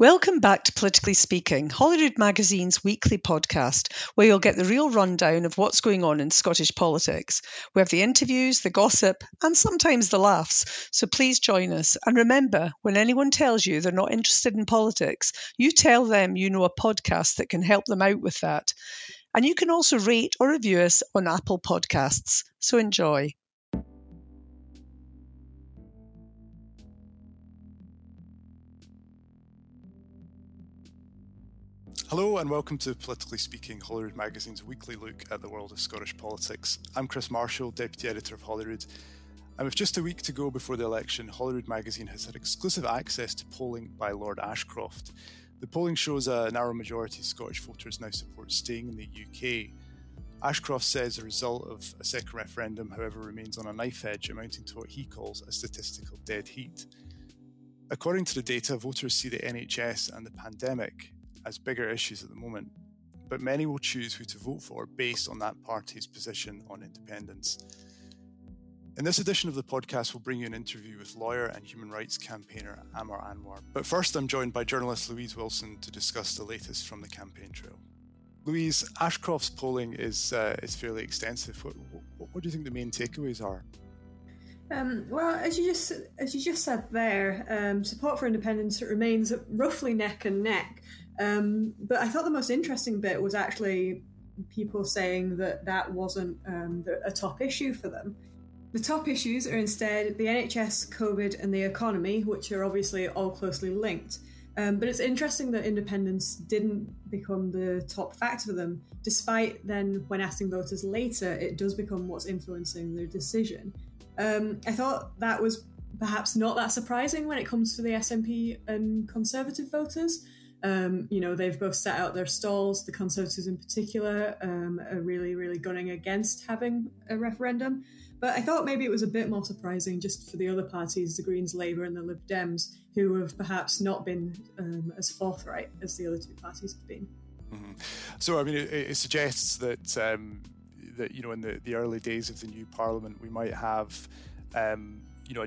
Welcome back to Politically Speaking, Holyrood Magazine's weekly podcast, where you'll get the real rundown of what's going on in Scottish politics. We have the interviews, the gossip, and sometimes the laughs, so please join us. And remember, when anyone tells you they're not interested in politics, you tell them you know a podcast that can help them out with that. And you can also rate or review us on Apple Podcasts, so enjoy. Hello and welcome to Politically Speaking, Holyrood Magazine's weekly look at the world of Scottish politics. I'm Chris Marshall, Deputy Editor of Holyrood, and with just a week to go before the election, Holyrood Magazine has had exclusive access to polling by Lord Ashcroft. The polling shows a narrow majority of Scottish voters now support staying in the UK. Ashcroft says the result of a second referendum, however, remains on a knife edge, amounting to what he calls a statistical dead heat. According to the data, voters see the NHS and the pandemic as bigger issues at the moment, but many will choose who to vote for based on that party's position on independence. In this edition of the podcast, we'll bring you an interview with lawyer and human rights campaigner Aamer Anwar. But first, I'm joined by journalist Louise Wilson to discuss the latest from the campaign trail. Louise, Ashcroft's polling is fairly extensive. What do you think the main takeaways are? Well, as you just said there, support for independence remains roughly neck and neck. But I thought the most interesting bit was actually people saying that wasn't a top issue for them. The top issues are instead the NHS, COVID and the economy, which are obviously all closely linked. But it's interesting that independence didn't become the top factor for them, despite then when asking voters later, it does become what's influencing their decision. I thought that was perhaps not that surprising when it comes to the SNP and Conservative voters. They've both set out their stalls. The Conservatives in particular are really, really gunning against having a referendum. But I thought maybe it was a bit more surprising just for the other parties, the Greens, Labour and the Lib Dems, who have perhaps not been as forthright as the other two parties have been. Mm-hmm. So, I mean, it suggests that, in the early days of the new Parliament, we might have, a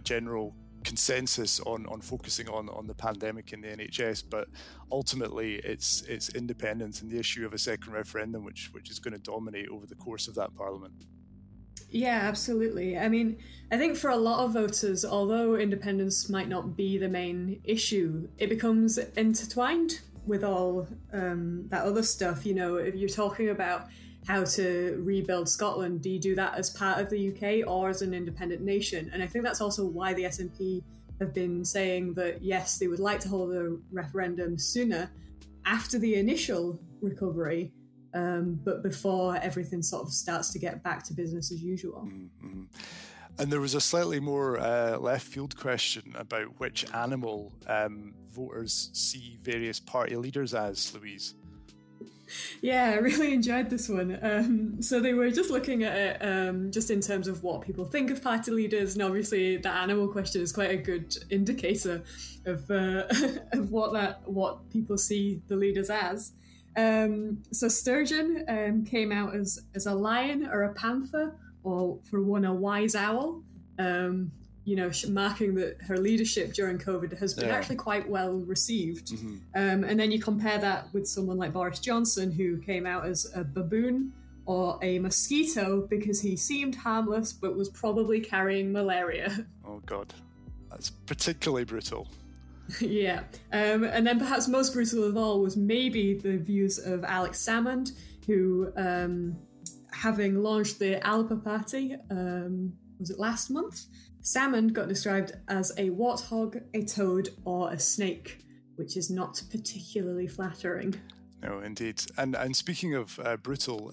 general consensus on focusing on the pandemic in the NHS, but ultimately it's independence and the issue of a second referendum which is going to dominate over the course of that Parliament. Yeah, absolutely. I mean, I think for a lot of voters, although independence might not be the main issue, it becomes intertwined with all that other stuff. You know, if you're talking about how to rebuild Scotland, do you do that as part of the UK or as an independent nation? And I think that's also why the SNP have been saying that, yes, they would like to hold a referendum sooner after the initial recovery, but before everything sort of starts to get back to business as usual. Mm-hmm. And there was a slightly more left field question about which animal voters see various party leaders as, Louise. Yeah, I really enjoyed this one. So they were just looking at it just in terms of what people think of party leaders, and obviously the animal question is quite a good indicator of what people see the leaders as. So Sturgeon came out as a lion or a panther, or for one, a wise owl, marking that her leadership during COVID has been actually quite well received. Mm-hmm. And then you compare that with someone like Boris Johnson, who came out as a baboon or a mosquito because he seemed harmless but was probably carrying malaria. Oh God, that's particularly brutal. Yeah. And then perhaps most brutal of all was maybe the views of Alex Salmond, who, having launched the Alba Party, was it last month? Salmond got described as a warthog, a toad, or a snake, which is not particularly flattering. No, indeed. And speaking of brutal,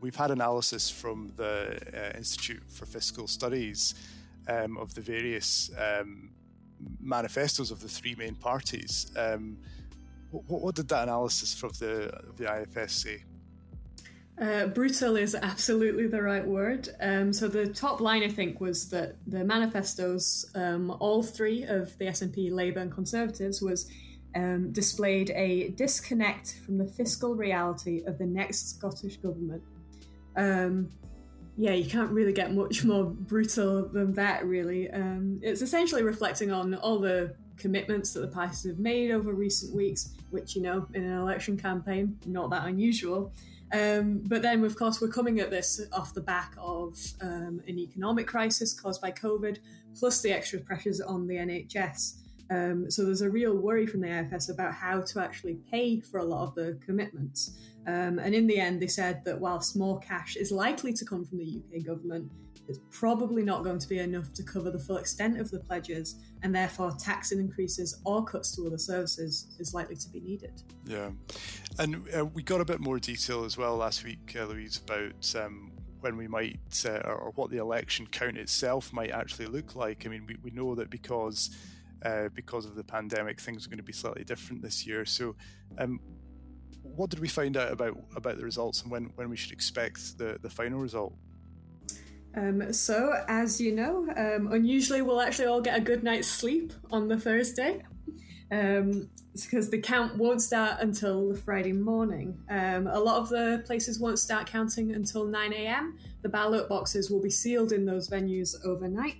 we've had analysis from the Institute for Fiscal Studies of the various manifestos of the three main parties. What did that analysis from the IFS say? Brutal is absolutely the right word. So the top line, I think, was that the manifestos, all three of the SNP, Labour and Conservatives, was displayed a disconnect from the fiscal reality of the next Scottish government. You can't really get much more brutal than that, really. It's essentially reflecting on all the commitments that the parties have made over recent weeks, which, you know, in an election campaign, not that unusual. But then, of course, we're coming at this off the back of an economic crisis caused by COVID, plus the extra pressures on the NHS. So there's a real worry from the AFS about how to actually pay for a lot of the commitments. And in the end, they said that whilst more cash is likely to come from the UK government, it's probably not going to be enough to cover the full extent of the pledges, and therefore tax increases or cuts to other services is likely to be needed. Yeah. And we got a bit more detail as well last week, Louise, about when we might, or what the election count itself might actually look like. I mean, we know that because of the pandemic, things are going to be slightly different this year. So what did we find out about the results, and when we should expect the final result? So, as you know, unusually, we'll actually all get a good night's sleep on the Thursday, because the count won't start until the Friday morning. A lot of the places won't start counting until 9 a.m. The ballot boxes will be sealed in those venues overnight.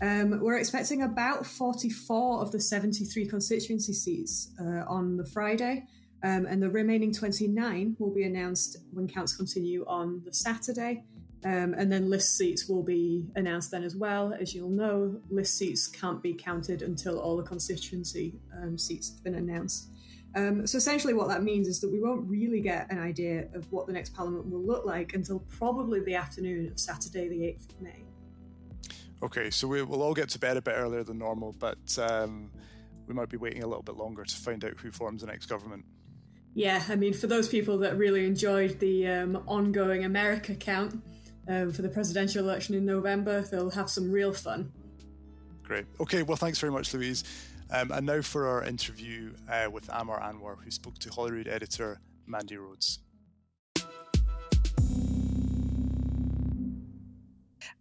We're expecting about 44 of the 73 constituency seats on the Friday, and the remaining 29 will be announced when counts continue on the Saturday. And then list seats will be announced then as well. As you'll know, list seats can't be counted until all the constituency seats have been announced. So essentially what that means is that we won't really get an idea of what the next parliament will look like until probably the afternoon of Saturday, the 8th of May. Okay, so we'll all get to bed a bit earlier than normal, but we might be waiting a little bit longer to find out who forms the next government. Yeah, I mean, for those people that really enjoyed the ongoing America count for the presidential election in November, they'll have some real fun. Great. Okay, well, thanks very much, Louise. And now for our interview with Aamer Anwar, who spoke to Holyrood editor Mandy Rhodes.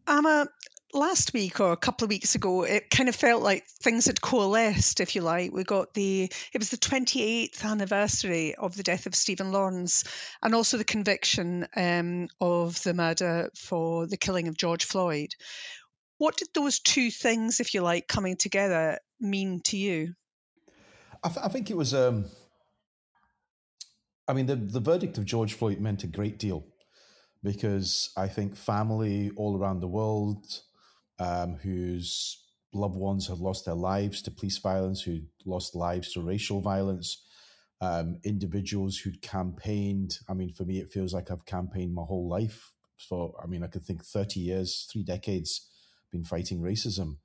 Aamer, last week or a couple of weeks ago, it kind of felt like things had coalesced, if you like. We got it was the 28th anniversary of the death of Stephen Lawrence, and also the conviction of the murder for the killing of George Floyd. What did those two things, if you like, coming together mean to you? I think it was, the verdict of George Floyd meant a great deal, because I think family all around the world, whose loved ones have lost their lives to police violence, who lost lives to racial violence, individuals who'd campaigned. I mean, for me, it feels like I've campaigned my whole life. So, I mean, I could think 30 years, 3 decades, been fighting racism.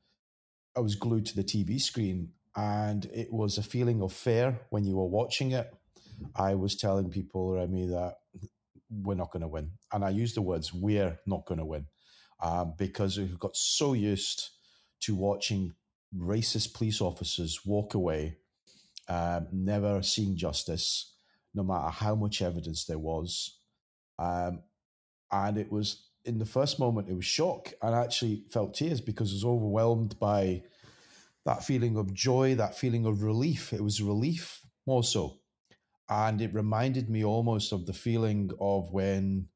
I was glued to the TV screen, and it was a feeling of fear when you were watching it. I was telling people around me that we're not going to win. And I used the words, we're not going to win. Because we've got so used to watching racist police officers walk away, never seeing justice, no matter how much evidence there was. And it was, in the first moment, it was shock. And I actually felt tears because I was overwhelmed by that feeling of joy, that feeling of relief. It was relief more so. And it reminded me almost of the feeling of when,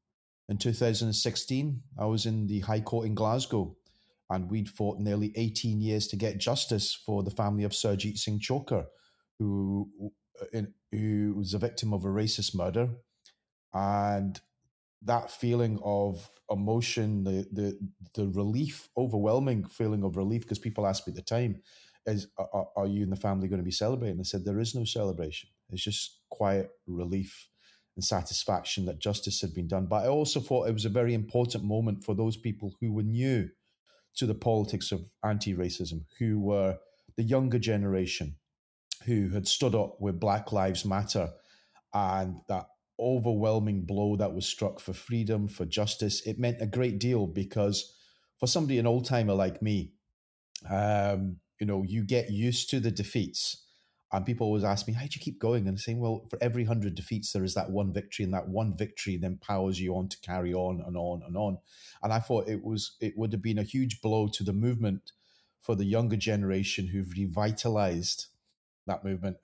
in 2016, I was in the High Court in Glasgow, and we'd fought nearly 18 years to get justice for the family of Surjit Singh Chhokar, who was a victim of a racist murder. And that feeling of emotion, the relief, overwhelming feeling of relief, because people asked me at the time, are you and the family going to be celebrating? I said, there is no celebration. It's just quiet relief and satisfaction that justice had been done. But I also thought it was a very important moment for those people who were new to the politics of anti-racism, who were the younger generation, who had stood up with Black Lives Matter, and that overwhelming blow that was struck for freedom, for justice. It meant a great deal, because for somebody, an old-timer like me, you get used to the defeats. And people always ask me, how do you keep going? And saying, well, for every 100 defeats, there is that one victory, and that one victory then powers you on to carry on and on and on. And I thought it would have been a huge blow to the movement for the younger generation who've revitalized that movement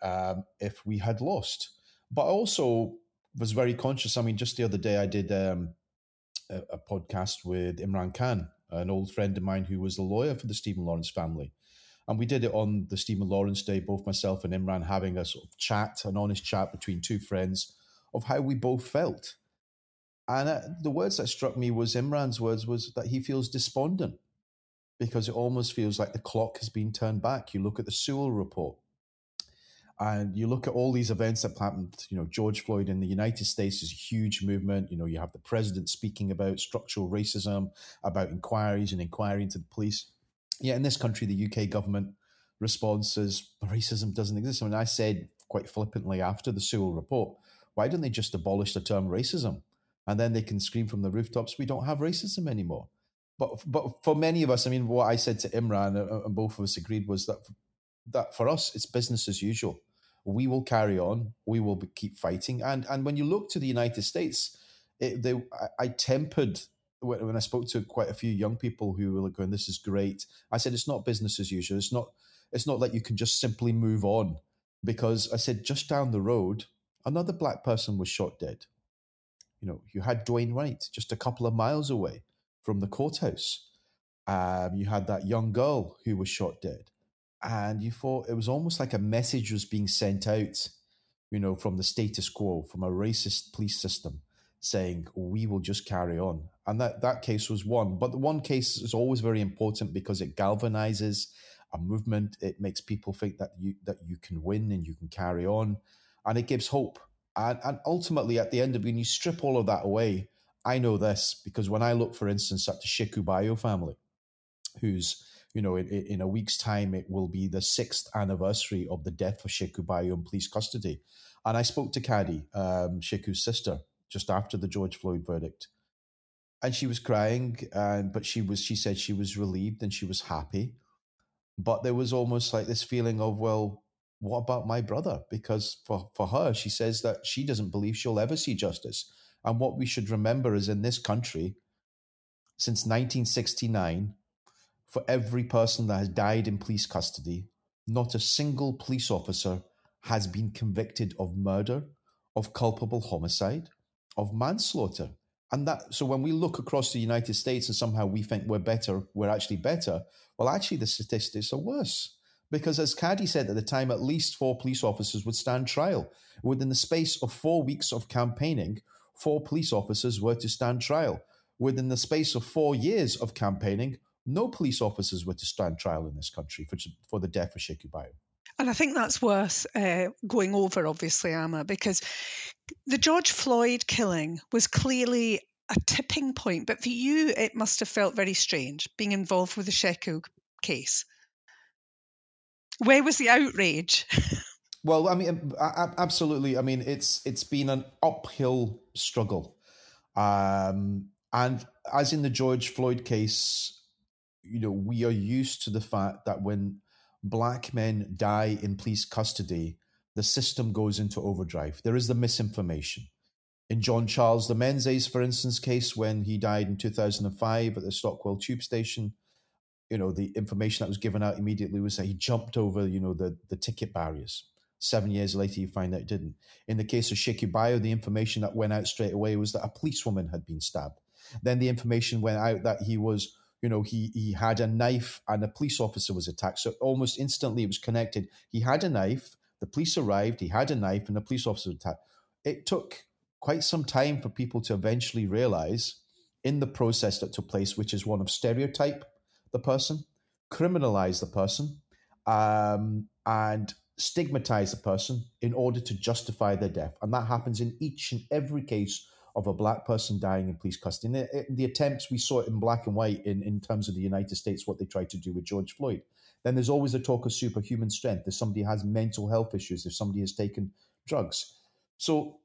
if we had lost. But I also was very conscious. I mean, just the other day, I did a podcast with Imran Khan, an old friend of mine who was the lawyer for the Stephen Lawrence family. And we did it on the Stephen Lawrence Day, both myself and Imran having a sort of chat, an honest chat between two friends of how we both felt. And the words that struck me was Imran's words was that he feels despondent because it almost feels like the clock has been turned back. You look at the Sewell report and you look at all these events that happened, you know, George Floyd in the United States is a huge movement. You know, you have the president speaking about structural racism, about inquiries and inquiry into the police. Yeah, in this country, the UK government response is racism doesn't exist. I mean, I said quite flippantly after the Sewell report, why don't they just abolish the term racism? And then they can scream from the rooftops, we don't have racism anymore. But for many of us, I mean, what I said to Imran, and both of us agreed, was that for us, it's business as usual. We will carry on. We will keep fighting. And when you look to the United States, I tempered when I spoke to quite a few young people who were going, this is great. I said, it's not business as usual. It's not like you can just simply move on, because I said, just down the road, another black person was shot dead. You know, you had Dwayne Wright just a couple of miles away from the courthouse. You had that young girl who was shot dead. And you thought it was almost like a message was being sent out, you know, from the status quo, from a racist police system, saying, we will just carry on. And that case was one. But the one case is always very important because it galvanizes a movement. It makes people think that you can win and you can carry on. And it gives hope. And ultimately, at the end of when you strip all of that away, I know this because when I look, for instance, at the Sheku Bayoh family, who's, you know, in a week's time, it will be the 6th anniversary of the death of Sheku Bayoh in police custody. And I spoke to Kadi, Sheku's sister, just after the George Floyd verdict. And she was crying, but she said she was relieved and she was happy. But there was almost like this feeling of, well, what about my brother? Because for her, she says that she doesn't believe she'll ever see justice. And what we should remember is in this country, since 1969, for every person that has died in police custody, not a single police officer has been convicted of murder, of culpable homicide, of manslaughter. And that, so when we look across the United States and somehow we think we're better, we're actually better, well, actually the statistics are worse. Because as Kadi said at the time, at least 4 police officers would stand trial. Within the space of 4 weeks of campaigning, 4 police officers were to stand trial. Within the space of 4 years of campaigning, no police officers were to stand trial in this country for the death of Sheku Bayoh. And I think that's worth going over, obviously, Aamer, because the George Floyd killing was clearly a tipping point. But for you, it must have felt very strange being involved with the Sheku case. Where was the outrage? Well, I mean, absolutely. I mean, it's been an uphill struggle. And as in the George Floyd case, you know, we are used to the fact that when black men die in police custody, the system goes into overdrive. There is the misinformation. In Jean Charles de Menezes, for instance, case when he died in 2005 at the Stockwell tube station, you know, the information that was given out immediately was that he jumped over, you know, the ticket barriers. 7 years later, you find out it didn't. In the case of Sheku Bayoh, the information that went out straight away was that a policewoman had been stabbed. Then the information went out that he was, you know, he had a knife and a police officer was attacked. So almost instantly it was connected. He had a knife, the police arrived, he had a knife and the police officer was attacked. It took quite some time for people to eventually realize in the process that took place, which is one of stereotype the person, criminalize the person, and stigmatize the person in order to justify their death. And that happens in each and every case of a black person dying in police custody. And the attempts, we saw it in black and white in terms of the United States, what they tried to do with George Floyd. Then there's always the talk of superhuman strength. If somebody has mental health issues, if somebody has taken drugs. So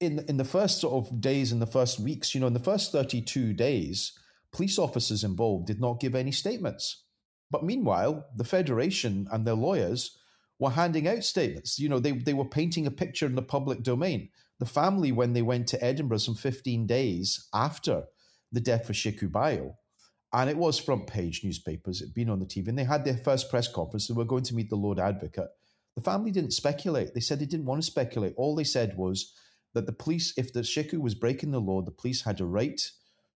in the first sort of days, in the first weeks, you know, in the first 32 days, police officers involved did not give any statements. But meanwhile, the Federation and their lawyers were handing out statements. You know, they were painting a picture in the public domain. The family, when they went to Edinburgh some 15 days after the death of Sheku Bayoh, and it was front page newspapers, it'd been on the TV, and they had their first press conference, and we're going to meet the Lord Advocate. The family didn't speculate. They said they didn't want to speculate. All they said was that the police, if the Sheku was breaking the law, the police had a right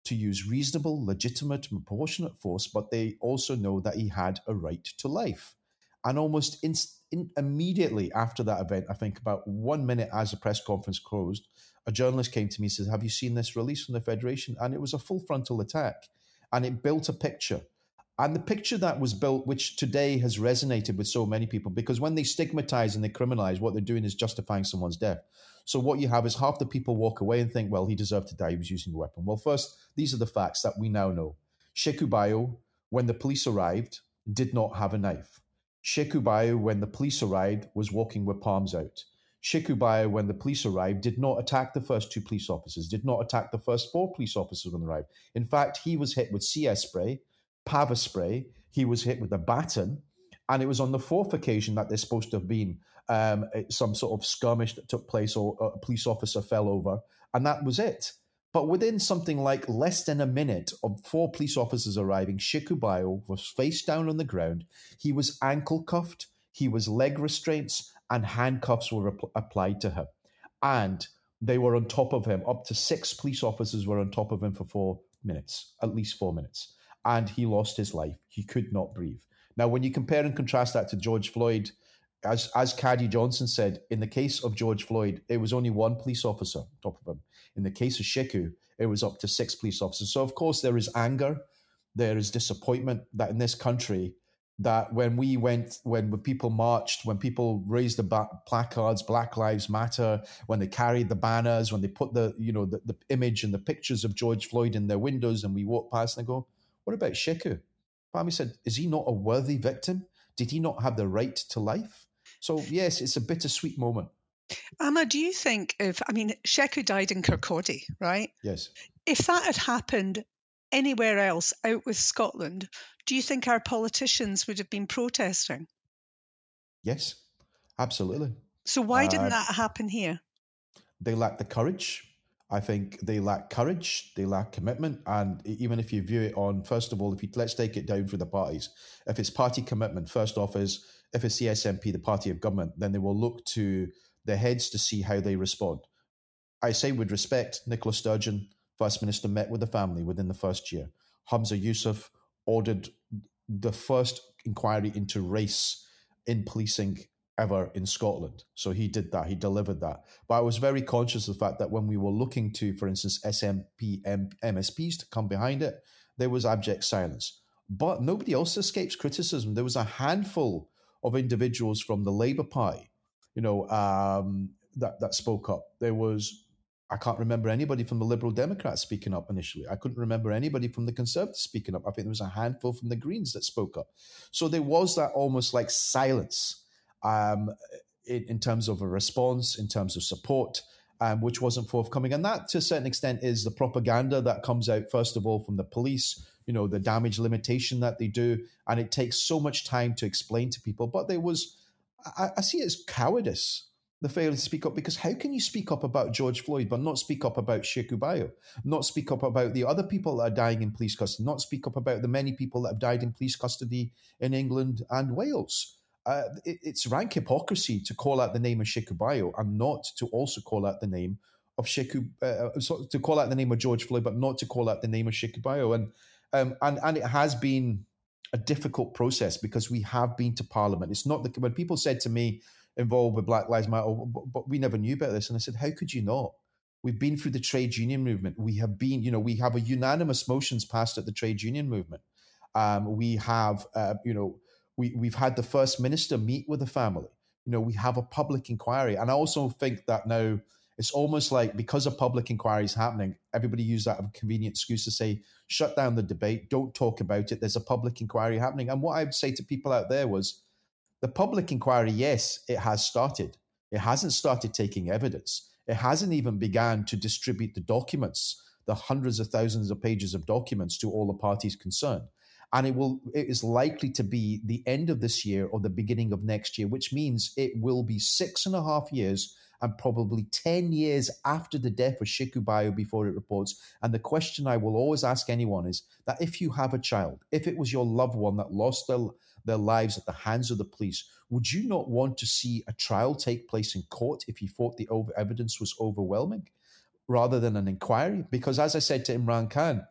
to use reasonable, legitimate, and proportionate force, but they also know that he had a right to life. And almost immediately after that event, I think about 1 minute as the press conference closed, a journalist came to me and said, have you seen this release from the Federation? And it was a full frontal attack. And it built a picture. And the picture that was built, which today has resonated with so many people, because when they stigmatize and they criminalize, what they're doing is justifying someone's death. So what you have is half the people walk away and think, well, he deserved to die. He was using a weapon. Well, first, these are the facts that we now know. Sheku Bayoh, when the police arrived, did not have a knife. Sheku Bayoh, when the police arrived, was walking with palms out. Sheku Bayoh, when the police arrived, did not attack the first two police officers, did not attack the first four police officers when they arrived. In fact, he was hit with CS spray, Pava spray, he was hit with a baton, and it was on the fourth occasion that there's supposed to have been some sort of skirmish that took place or a police officer fell over, and that was it. But within something like less than a minute of four police officers arriving, Sheku Bayoh was face down on the ground. He was ankle cuffed, he was leg restraints, and handcuffs were applied to him. And they were on top of him. Up to six police officers were on top of him for 4 minutes, at least 4 minutes. And he lost his life. He could not breathe. Now, when you compare and contrast that to George Floyd, as Kadi Johnson said, in the case of George Floyd, it was only one police officer on top of him. In the case of Sheku, it was up to six police officers. So, of course, there is anger, there is disappointment that in this country, that when people marched, when people raised the placards, Black Lives Matter, when they carried the banners, when they put the image and the pictures of George Floyd in their windows, and we walk past and go, what about Sheku? Family said, is he not a worthy victim? Did he not have the right to life? So, yes, it's a bittersweet moment. Aamer, do you think Sheku died in Kirkcaldy, right? Yes. If that had happened anywhere else out with Scotland, do you think our politicians would have been protesting? Yes, absolutely. So why didn't that happen here? They lack the courage. I think they lack courage, they lack commitment, and even if you view it on, first of all, let's take it down through the parties. If it's party commitment, first off is, if it's the SNP, the party of government, then they will look to their heads to see how they respond. I say with respect, Nicola Sturgeon, First Minister, met with the family within the first year. Humza Yousaf ordered the first inquiry into race in policing ever in Scotland. So he did that, he delivered that. But I was very conscious of the fact that when we were looking to, for instance, SNP MSPs to come behind it, there was abject silence. But nobody else escapes criticism. There was a handful of individuals from the Labour Party, that spoke up. I can't remember anybody from the Liberal Democrats speaking up initially. I couldn't remember anybody from the Conservatives speaking up. I think there was a handful from the Greens that spoke up. So there was that almost like silence in terms of a response, in terms of support, which wasn't forthcoming. And that, to a certain extent, is the propaganda that comes out, first of all, from the police, the damage limitation that they do. And it takes so much time to explain to people. But there was, I see it as cowardice, the failure to speak up, because how can you speak up about George Floyd but not speak up about Sheku Bayoh, not speak up about the other people that are dying in police custody, not speak up about the many people that have died in police custody in England and Wales? It's rank hypocrisy to call out the name of Sheku Bayoh and not to also call out the name of to call out the name of George Floyd, but not to call out the name of Sheku Bayoh. And it has been a difficult process because we have been to Parliament. It's not when people said to me, involved with Black Lives Matter, but we never knew about this. And I said, how could you not? We've been through the trade union movement. We have been, we have a unanimous motions passed at the trade union movement. We have, we've had the First Minister meet with the family. We have a public inquiry. And I also think that now it's almost like because a public inquiry is happening, everybody used that as a convenient excuse to say, shut down the debate, don't talk about it. There's a public inquiry happening. And what I would say to people out there was, the public inquiry, yes, it has started. It hasn't started taking evidence. It hasn't even begun to distribute the documents, the hundreds of thousands of pages of documents to all the parties concerned. And it is likely to be the end of this year or the beginning of next year, which means it will be 6.5 years and probably 10 years after the death of Sheku Bayoh before it reports. And the question I will always ask anyone is that if you have a child, if it was your loved one that lost their lives at the hands of the police, would you not want to see a trial take place in court if you thought the evidence was overwhelming rather than an inquiry? Because as I said to Imran Khan,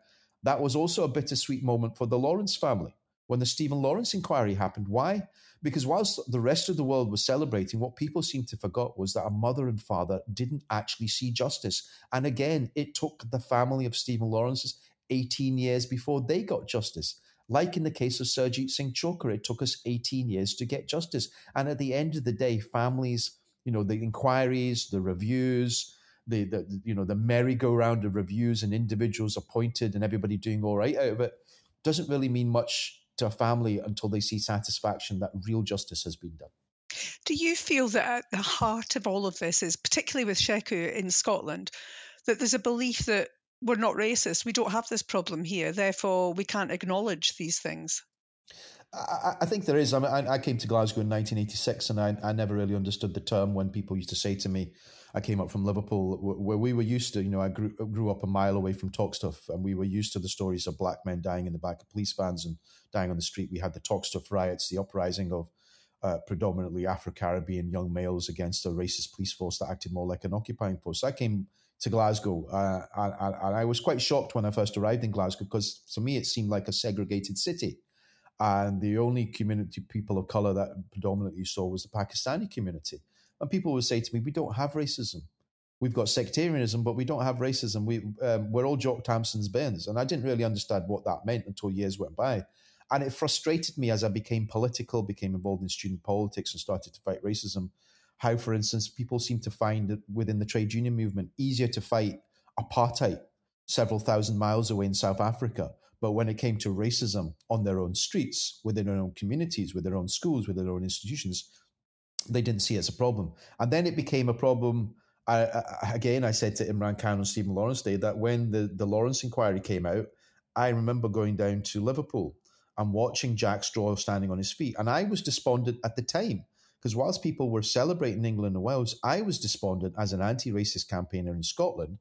That was also a bittersweet moment for the Lawrence family when the Stephen Lawrence inquiry happened. Why? Because whilst the rest of the world was celebrating, what people seemed to forget was that a mother and father didn't actually see justice. And again, it took the family of Stephen Lawrence's 18 years before they got justice. Like in the case of Surjit Singh Chhokar, it took us 18 years to get justice. And at the end of the day, families, you know, the inquiries, the reviews, the merry-go-round of reviews and individuals appointed and everybody doing all right out of it doesn't really mean much to a family until they see satisfaction that real justice has been done. Do you feel that at the heart of all of this is, particularly with Sheku in Scotland, that there's a belief that we're not racist, we don't have this problem here, therefore we can't acknowledge these things? I think there is. I mean, I came to Glasgow in 1986 and I never really understood the term when people used to say to me, I came up from Liverpool where we were used to, you know, I grew up a mile away from Toxteth and we were used to the stories of black men dying in the back of police vans and dying on the street. We had the Toxteth riots, the uprising of predominantly Afro-Caribbean young males against a racist police force that acted more like an occupying force. So I came to Glasgow and I was quite shocked when I first arrived in Glasgow because to me it seemed like a segregated city. And the only community people of colour that I predominantly saw was the Pakistani community. And people would say to me, we don't have racism. We've got sectarianism, but we don't have racism. We're all Jock Tamson's bairns. And I didn't really understand what that meant until years went by. And it frustrated me as I became political, became involved in student politics and started to fight racism, how, for instance, people seem to find it within the trade union movement easier to fight apartheid several thousand miles away in South Africa. But when it came to racism on their own streets, within their own communities, with their own schools, with their own institutions, they didn't see it as a problem. And then it became a problem. I said to Imran Khan on Stephen Lawrence Day that when the Lawrence inquiry came out, I remember going down to Liverpool and watching Jack Straw standing on his feet. And I was despondent at the time because whilst people were celebrating England and Wales, I was despondent as an anti-racist campaigner in Scotland.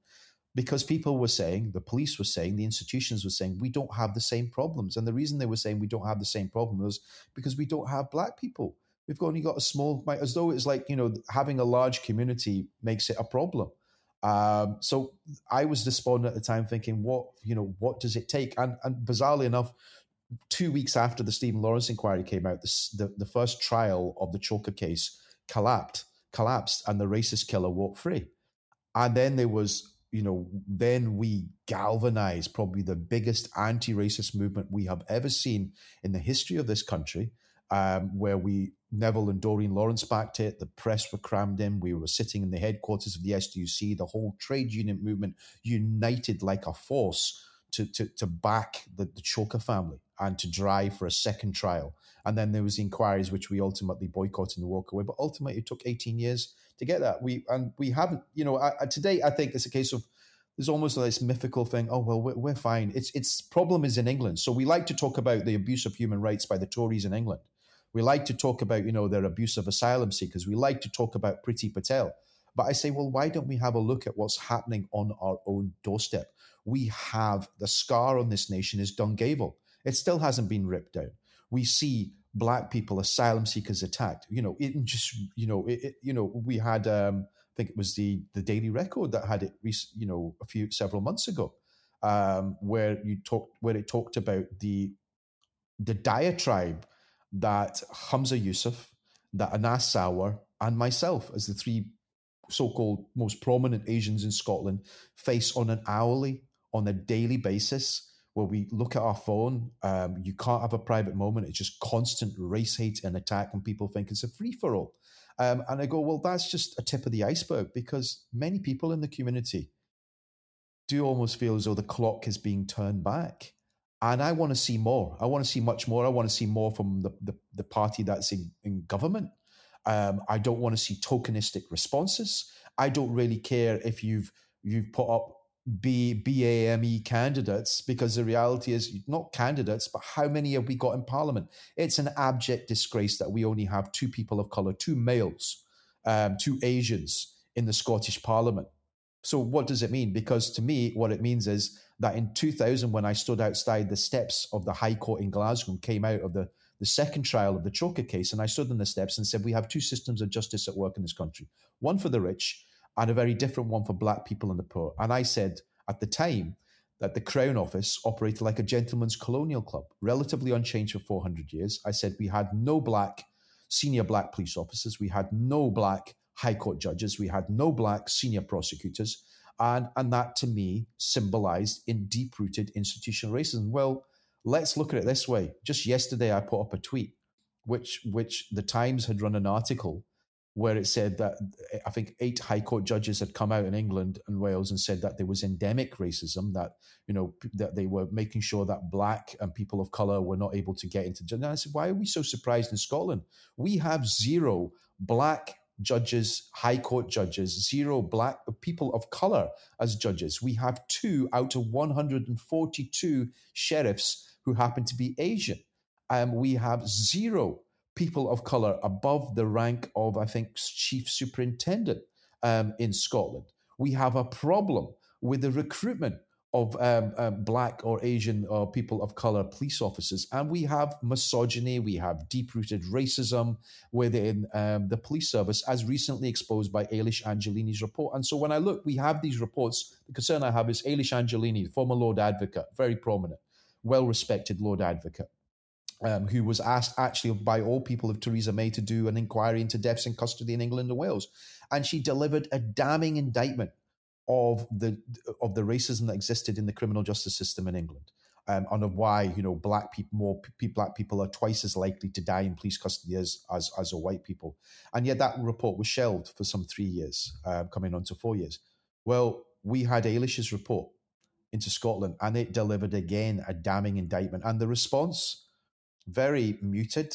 Because people were saying, the police were saying, the institutions were saying, we don't have the same problems. And the reason they were saying we don't have the same problem was because we don't have black people. We've only got a small, as though it's like, you know, having a large community makes it a problem. So I was despondent at the time thinking, what does it take? And bizarrely enough, 2 weeks after the Stephen Lawrence inquiry came out, the first trial of the Chhokar case collapsed and the racist killer walked free. And then there was... You know, then we galvanized probably the biggest anti-racist movement we have ever seen in the history of this country, where Neville and Doreen Lawrence backed it, the press were crammed in, we were sitting in the headquarters of the SDUC, the whole trade union movement united like a force to back the Chhokar family and to drive for a second trial. And then there was inquiries which we ultimately boycotted and walked away. But ultimately, it took 18 years to get that. We haven't, you know, today I think it's a case of there's almost like this mythical thing. Oh, well, we're fine. Its problem is in England. So we like to talk about the abuse of human rights by the Tories in England. We like to talk about, you know, their abuse of asylum seekers. We like to talk about Priti Patel. But I say, well, why don't we have a look at what's happening on our own doorstep? We have the scar on this nation is Dungavel. It still hasn't been ripped down. We see black people, asylum seekers attacked. You know, it just, you know, we had, I think it was the Daily Record that had it, you know, several months ago, where it talked about the diatribe that Humza Yousaf, that Anas Sawar, and myself as the three so-called most prominent Asians in Scotland face on a daily basis, where we look at our phone. You can't have a private moment. It's just constant race hate and attack, and people think it's a free-for-all. And I go, well, that's just a tip of the iceberg, because many people in the community do almost feel as though the clock is being turned back. And I want to see more. I want to see much more. I want to see more from the party that's in government. I don't want to see tokenistic responses. I don't really care if you've put up BAME candidates, because the reality is not candidates, but how many have we got in Parliament? It's an abject disgrace that we only have two people of colour, two males, two Asians in the Scottish Parliament. So what does it mean? Because to me, what it means is that in 2000, when I stood outside the steps of the High Court in Glasgow and came out of the second trial of the Chhokar case, and I stood on the steps and said, we have two systems of justice at work in this country, one for the rich and a very different one for black people and the poor. And I said at the time that the Crown Office operated like a gentleman's colonial club, relatively unchanged for 400 years. I said we had no black, senior black police officers. We had no black high court judges. We had no black senior prosecutors. And that, to me, symbolized in deep-rooted institutional racism. Well, let's look at it this way. Just yesterday, I put up a tweet, which the Times had run an article where it said that I think 8 high court judges had come out in England and Wales and said that there was endemic racism, that, you know, that they were making sure that black and people of color were not able to get into. And I said, why are we so surprised in Scotland? We have 0 black judges, high court judges, 0 black people of color as judges. We have 2 out of 142 sheriffs who happen to be Asian. We have 0 people of colour above the rank of, I think, chief superintendent in Scotland. We have a problem with the recruitment of black or Asian or people of colour police officers. And we have misogyny, we have deep-rooted racism within the police service, as recently exposed by Ailish Angelini's report. And so when I look, we have these reports. The concern I have is Ailish Angelini, former Lord Advocate, very prominent, well-respected Lord Advocate, who was asked actually by all people of Theresa May to do an inquiry into deaths in custody in England and Wales. And she delivered a damning indictment of the racism that existed in the criminal justice system in England, and of why, you know, black people are twice as likely to die in police custody as are white people. And yet that report was shelved for some 3 years, coming on to 4 years. Well, we had Ailish's report into Scotland, and it delivered again a damning indictment. And the response, very muted,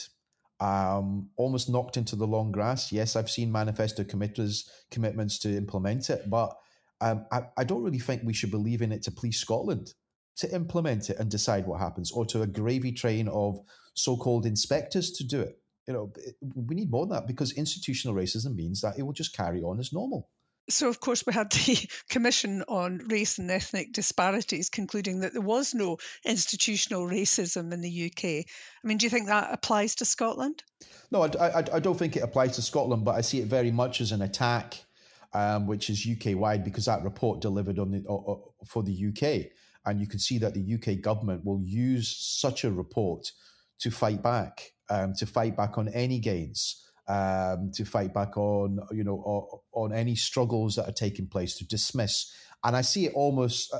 almost knocked into the long grass. Yes, I've seen manifesto commitments to implement it, but I don't really think we should believe in it to please Scotland to implement it and decide what happens, or to a gravy train of so-called inspectors to do it. You know, we need more than that, because institutional racism means that it will just carry on as normal. So, of course, we had the Commission on Race and Ethnic Disparities concluding that there was no institutional racism in the UK. I mean, do you think that applies to Scotland? No, I don't think it applies to Scotland, but I see it very much as an attack, which is UK-wide, because that report delivered for the UK. And you can see that the UK government will use such a report to fight back on any gains. To fight back on, you know, on any struggles that are taking place, to dismiss. And I see it almost,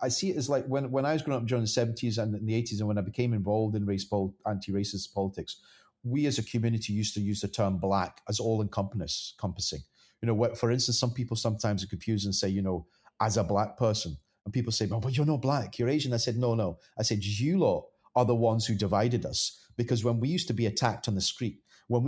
I see it as like when I was growing up during the 70s and in the 80s, and when I became involved in anti-racist politics, we as a community used to use the term black as all-encompassing. You know, for instance, some people sometimes are confused and say, you know, as a black person. And people say, well, but you're not black, you're Asian. I said, no. I said, you lot are the ones who divided us. Because when we used to be attacked on the street, when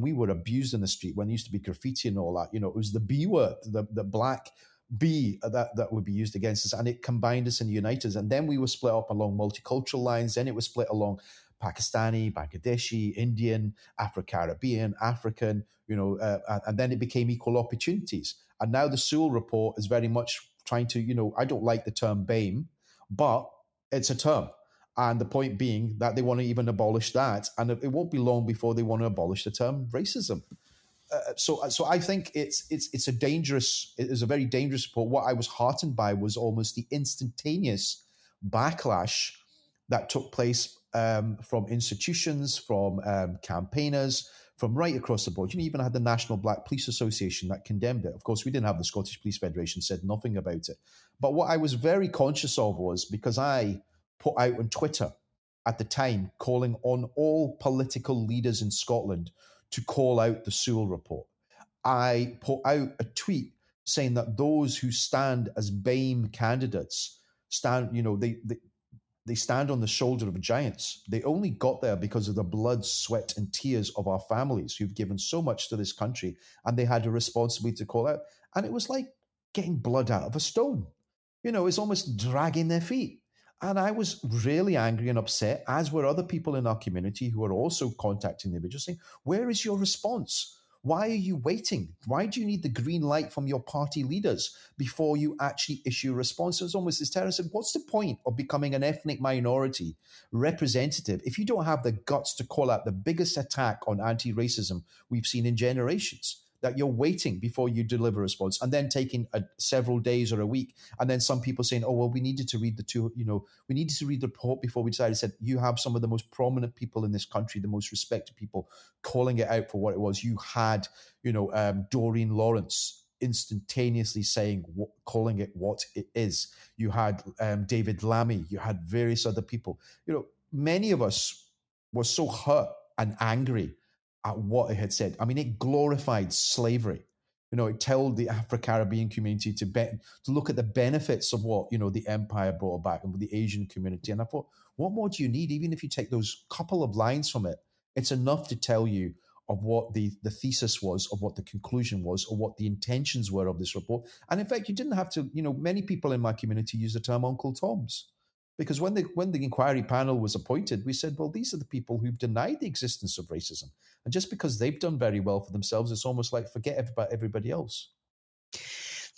we were abused in the street, when there used to be graffiti and all that, you know, it was the B word, the black B that would be used against us, and it combined us and united us. And then we were split up along multicultural lines. Then it was split along Pakistani, Bangladeshi, Indian, Afro-Caribbean, African, you know, and then it became equal opportunities. And now the Sewell report is very much trying to, you know, I don't like the term BAME, but it's a term. And the point being that they want to even abolish that. And it won't be long before they want to abolish the term racism. So I think it is a very dangerous report. What I was heartened by was almost the instantaneous backlash that took place from institutions, from campaigners, from right across the board. You even had the National Black Police Association that condemned it. Of course, we didn't have the Scottish Police Federation, said nothing about it. But what I was very conscious of was, because I put out on Twitter at the time, calling on all political leaders in Scotland to call out the Sewell report. I put out a tweet saying that those who stand as BAME candidates stand, you know, they stand on the shoulder of giants. They only got there because of the blood, sweat, and tears of our families who've given so much to this country, and they had a responsibility to call out. And it was like getting blood out of a stone. You know, it's almost dragging their feet. And I was really angry and upset, as were other people in our community who are also contacting the individual saying, where is your response? Why are you waiting? Why do you need the green light from your party leaders before you actually issue a response? It was almost this terror. What's the point of becoming an ethnic minority representative if you don't have the guts to call out the biggest attack on anti-racism we've seen in generations? that you're waiting before you deliver a response, and then taking several days or a week, and then some people saying, "Oh well, we needed to read we needed to read the report before we decided." I said, "You have some of the most prominent people in this country, the most respected people, calling it out for what it was." You had, Doreen Lawrence instantaneously saying, calling it what it is. You had David Lammy. You had various other people. Many of us were so hurt and angry at what it had said. I mean, it glorified slavery. It told the Afro-Caribbean community to look at the benefits of what, the empire brought back and the Asian community. And I thought, what more do you need? Even if you take those couple of lines from it, it's enough to tell you of what the thesis was, of what the conclusion was, or what the intentions were of this report. And in fact, you didn't have to, many people in my community use the term Uncle Tom's. Because when the inquiry panel was appointed, we said, well, these are the people who've denied the existence of racism. And just because they've done very well for themselves, it's almost like forget about everybody else.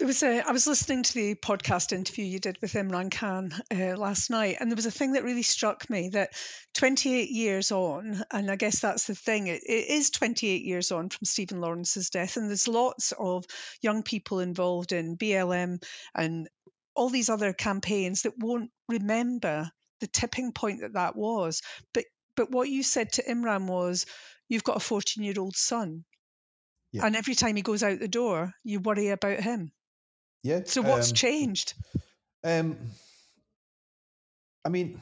I was listening to the podcast interview you did with Imran Khan last night, and there was a thing that really struck me, that 28 years on, and I guess that's the thing, it is 28 years on from Stephen Lawrence's death, and there's lots of young people involved in BLM and all these other campaigns that won't remember the tipping point that was. But what you said to Imran was, you've got a 14-year-old son. Yeah. And every time he goes out the door, you worry about him. Yeah. So what's changed? I mean,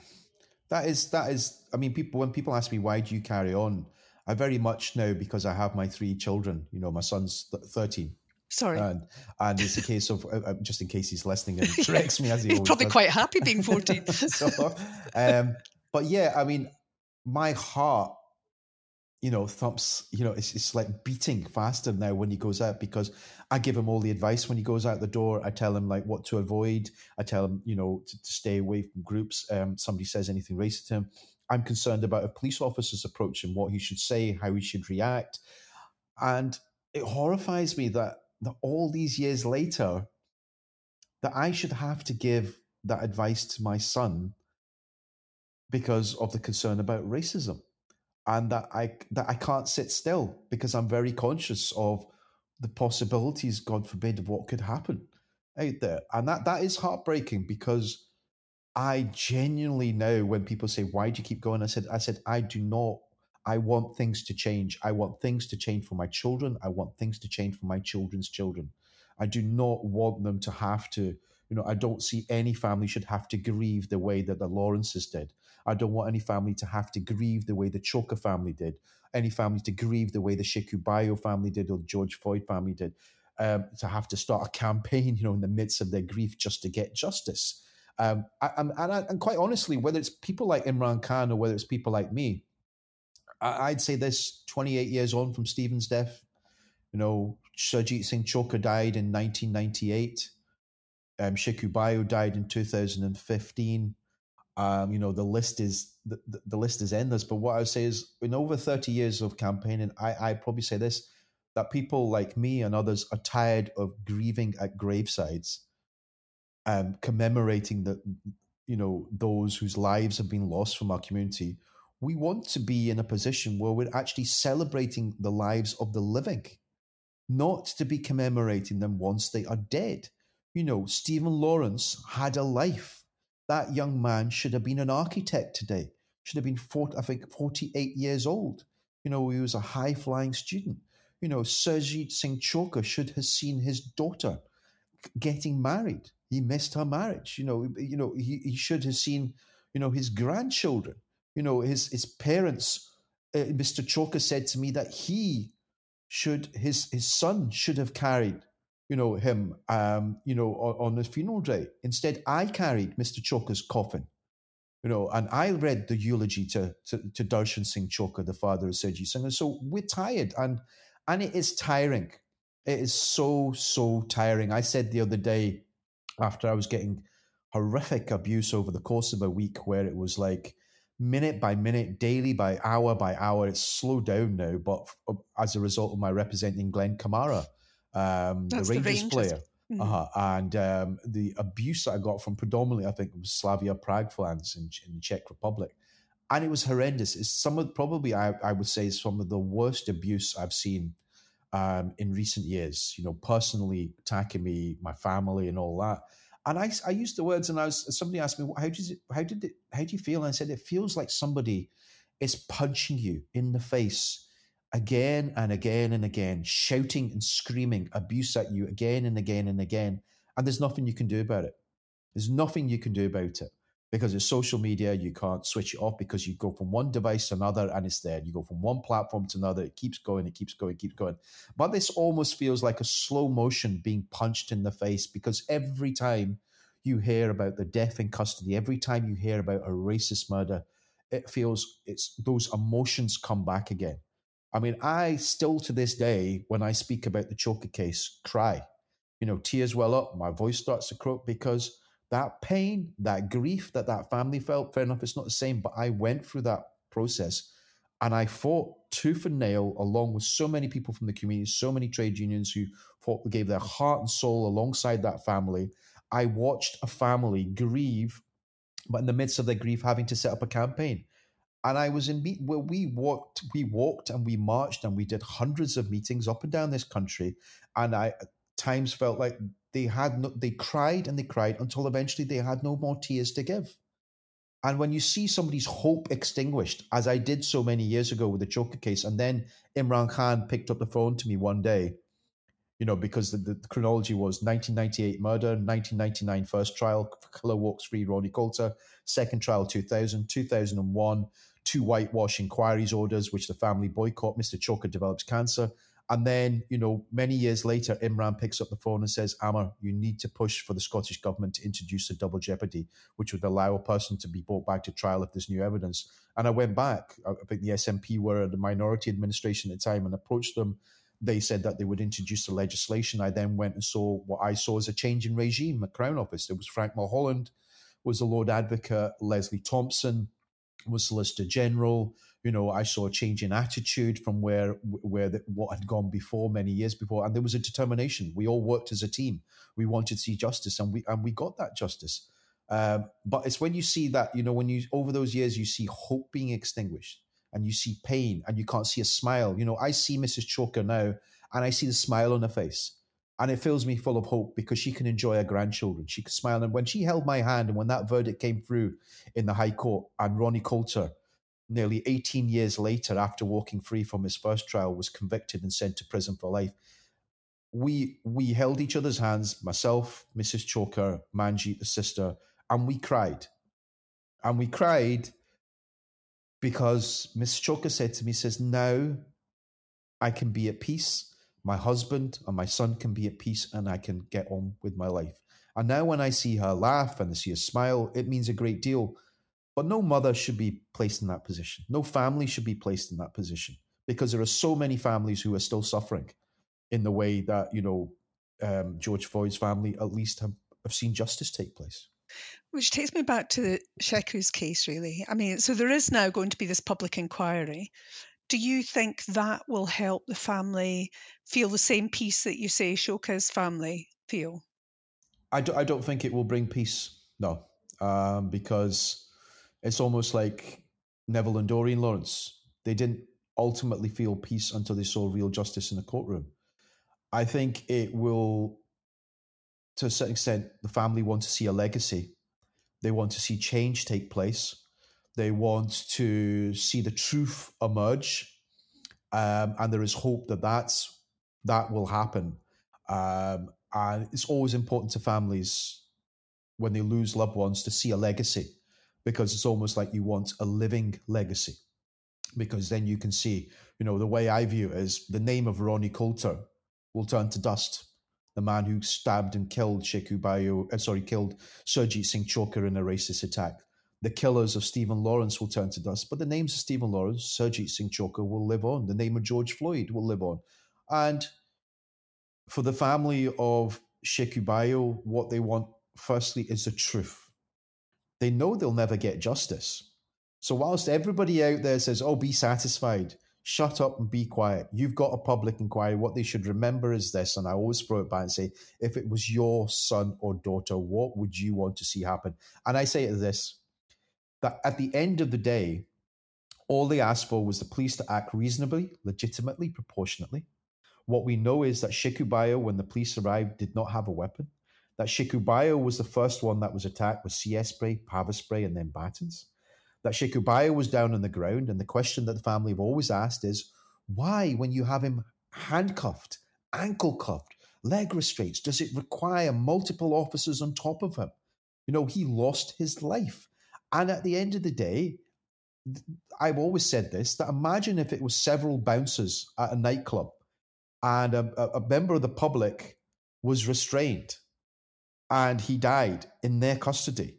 people, when people ask me, why do you carry on? I very much know, because I have my three children. My son's 13. Sorry. And it's a case of, just in case he's listening and corrects me, as he he's probably does. Quite happy being 14. But yeah, I mean, my heart, thumps, it's like beating faster now when he goes out, because I give him all the advice when he goes out the door. I tell him like what to avoid. I tell him, to stay away from groups. Somebody says anything racist to him, I'm concerned about a police officer's approach and what he should say, how he should react. And it horrifies me that all these years later, that I should have to give that advice to my son because of the concern about racism, and that I can't sit still because I'm very conscious of the possibilities, God forbid, of what could happen out there. And that is heartbreaking, because I genuinely know when people say, why do you keep going? I said, I do not. I want things to change. I want things to change for my children. I want things to change for my children's children. I do not want them to have to, I don't see any family should have to grieve the way that the Lawrences did. I don't want any family to have to grieve the way the Chhokar family did, any family to grieve the way the Sheku Bayoh family did or the George Floyd family did, to have to start a campaign, in the midst of their grief just to get justice. And quite honestly, whether it's people like Imran Khan or whether it's people like me, I'd say this 28 years on from Stephen's death. Surjit Singh Chhokar died in 1998. Sheku Bayoh died in 2015. The list is the list is endless. But what I would say is, in over 30 years of campaigning, I'd probably say this, that people like me and others are tired of grieving at gravesides, commemorating those whose lives have been lost from our community. We want to be in a position where we're actually celebrating the lives of the living, not to be commemorating them once they are dead. Stephen Lawrence had a life. That young man should have been an architect today, should have been, 48 years old. He was a high-flying student. Surjit Singh Chhokar should have seen his daughter getting married. He missed her marriage. He should have seen, his grandchildren. His parents, Mr. Chhokar said to me that his son should have carried, him, on his funeral day. Instead, I carried Mr. Chhokar's coffin, and I read the eulogy to Darshan Singh Chhokar, the father of Surjit Singh. And so we're tired, and it is tiring. It is so, so tiring. I said the other day, after I was getting horrific abuse over the course of a week, where it was like, minute by minute, daily by hour, it's slowed down now. But as a result of my representing Glenn Kamara, the Rangers player, mm-hmm. And the abuse that I got from predominantly, I think, it was Slavia Prague fans in the Czech Republic, and it was horrendous. It's probably I would say some of the worst abuse I've seen in recent years, you know, personally attacking me, my family and all that. And I used the words, and somebody asked me, how do you feel? And I said, it feels like somebody is punching you in the face again and again and again, shouting and screaming abuse at you again and again and again. And there's nothing you can do about it. There's nothing you can do about it because it's social media. You can't switch it off because you go from one device to another and it's there. You go from one platform to another. It keeps going, it keeps going, it keeps going. But this almost feels like a slow motion being punched in the face, because every time you hear about the death in custody, every time you hear about a racist murder, it feels it's those emotions come back again. I mean, I still to this day, when I speak about the Chhokar case, cry. You know, tears well up, my voice starts to croak, because that pain, that grief that family felt, fair enough, it's not the same, but I went through that process and I fought tooth and nail along with so many people from the community, so many trade unions who fought, gave their heart and soul alongside that family. I watched a family grieve, but in the midst of their grief, having to set up a campaign. And I was in meet where we walked and we marched and we did hundreds of meetings up and down this country. And I at times felt like they cried and they cried until eventually they had no more tears to give. And when you see somebody's hope extinguished, as I did so many years ago with the Chhokar case, and then Imran Khan picked up the phone to me one day, you know, because the chronology was 1998 murder, 1999 first trial, killer walks free, Ronnie Coulter, second trial 2000, 2001, two whitewash inquiries orders, which the family boycott, Mr. Chhokar develops cancer. And then, you know, many years later, Imran picks up the phone and says, Aamer, you need to push for the Scottish government to introduce a double jeopardy, which would allow a person to be brought back to trial if there's new evidence. And I went back. I think the SNP were the minority administration at the time and approached them. They said that they would introduce the legislation. I then went and saw what I saw as a change in regime at Crown Office. It was Frank Mulholland, was the Lord Advocate, Leslie Thompson was Solicitor General. You know, I saw a change in attitude from what had gone before many years before, and there was a determination. We all worked as a team. We wanted to see justice, and we got that justice. But it's when you see that, you know, when you over those years you see hope being extinguished, and you see pain, and you can't see a smile. You know, I see Mrs. Chhokar now, and I see the smile on her face, and it fills me full of hope because she can enjoy her grandchildren. She can smile, and when she held my hand, and when that verdict came through in the High Court, and Ronnie Coulter, nearly 18 years later, after walking free from his first trial, was convicted and sent to prison for life. We held each other's hands, myself, Mrs. Chhokar, Manjeet, the sister, and we cried. And we cried because Mrs. Chhokar said to me, says, now I can be at peace. My husband and my son can be at peace and I can get on with my life. And now when I see her laugh and I see her smile, it means a great deal. But no mother should be placed in that position. No family should be placed in that position, because there are so many families who are still suffering in the way that, you know, George Floyd's family at least have seen justice take place. Which takes me back to Sheku's case, really. I mean, so there is now going to be this public inquiry. Do you think that will help the family feel the same peace that you say Chhokar's family feel? I don't think it will bring peace, no, because it's almost like Neville and Doreen Lawrence. They didn't ultimately feel peace until they saw real justice in the courtroom. I think it will, to a certain extent, the family want to see a legacy. They want to see change take place. They want to see the truth emerge. And there is hope that will happen. And it's always important to families when they lose loved ones to see a legacy, because it's almost like you want a living legacy, because then you can see, you know, the way I view it is the name of Ronnie Coulter will turn to dust. The man who stabbed and killed killed Surjit Singh Chhokar in a racist attack. The killers of Stephen Lawrence will turn to dust, but the names of Stephen Lawrence, Surjit Singh Chhokar will live on. The name of George Floyd will live on. And for the family of Sheku Bayoh, what they want firstly is the truth. They know they'll never get justice. So whilst everybody out there says, oh, be satisfied, shut up and be quiet, you've got a public inquiry, what they should remember is this, and I always throw it back and say, if it was your son or daughter, what would you want to see happen? And I say this, that at the end of the day, all they asked for was the police to act reasonably, legitimately, proportionately, What we know is that Sheku Bayoh, when the police arrived, did not have a weapon. That Sheku Bayoh was the first one that was attacked with CS spray, pava spray, and then batons. That Sheku Bayoh was down on the ground. And the question that the family have always asked is, why, when you have him handcuffed, ankle cuffed, leg restraints, does it require multiple officers on top of him? You know, he lost his life. And at the end of the day, I've always said this, that imagine if it was several bouncers at a nightclub and a member of the public was restrained and he died in their custody.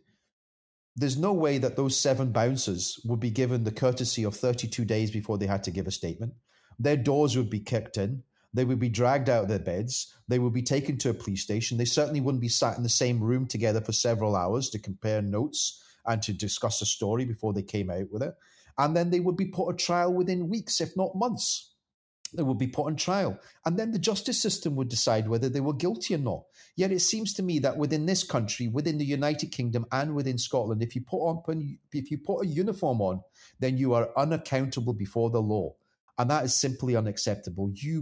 There's no way that those seven bouncers would be given the courtesy of 32 days before they had to give a statement. Their doors would be kicked in. They would be dragged out of their beds. They would be taken to a police station. They certainly wouldn't be sat in the same room together for several hours to compare notes and to discuss a story before they came out with it. And then they would be put on trial within weeks, if not months. They would be put on trial. And then the justice system would decide whether they were guilty or not. Yet it seems to me that within this country, within the United Kingdom and within Scotland, if you put a uniform on, then you are unaccountable before the law. And that is simply unacceptable. You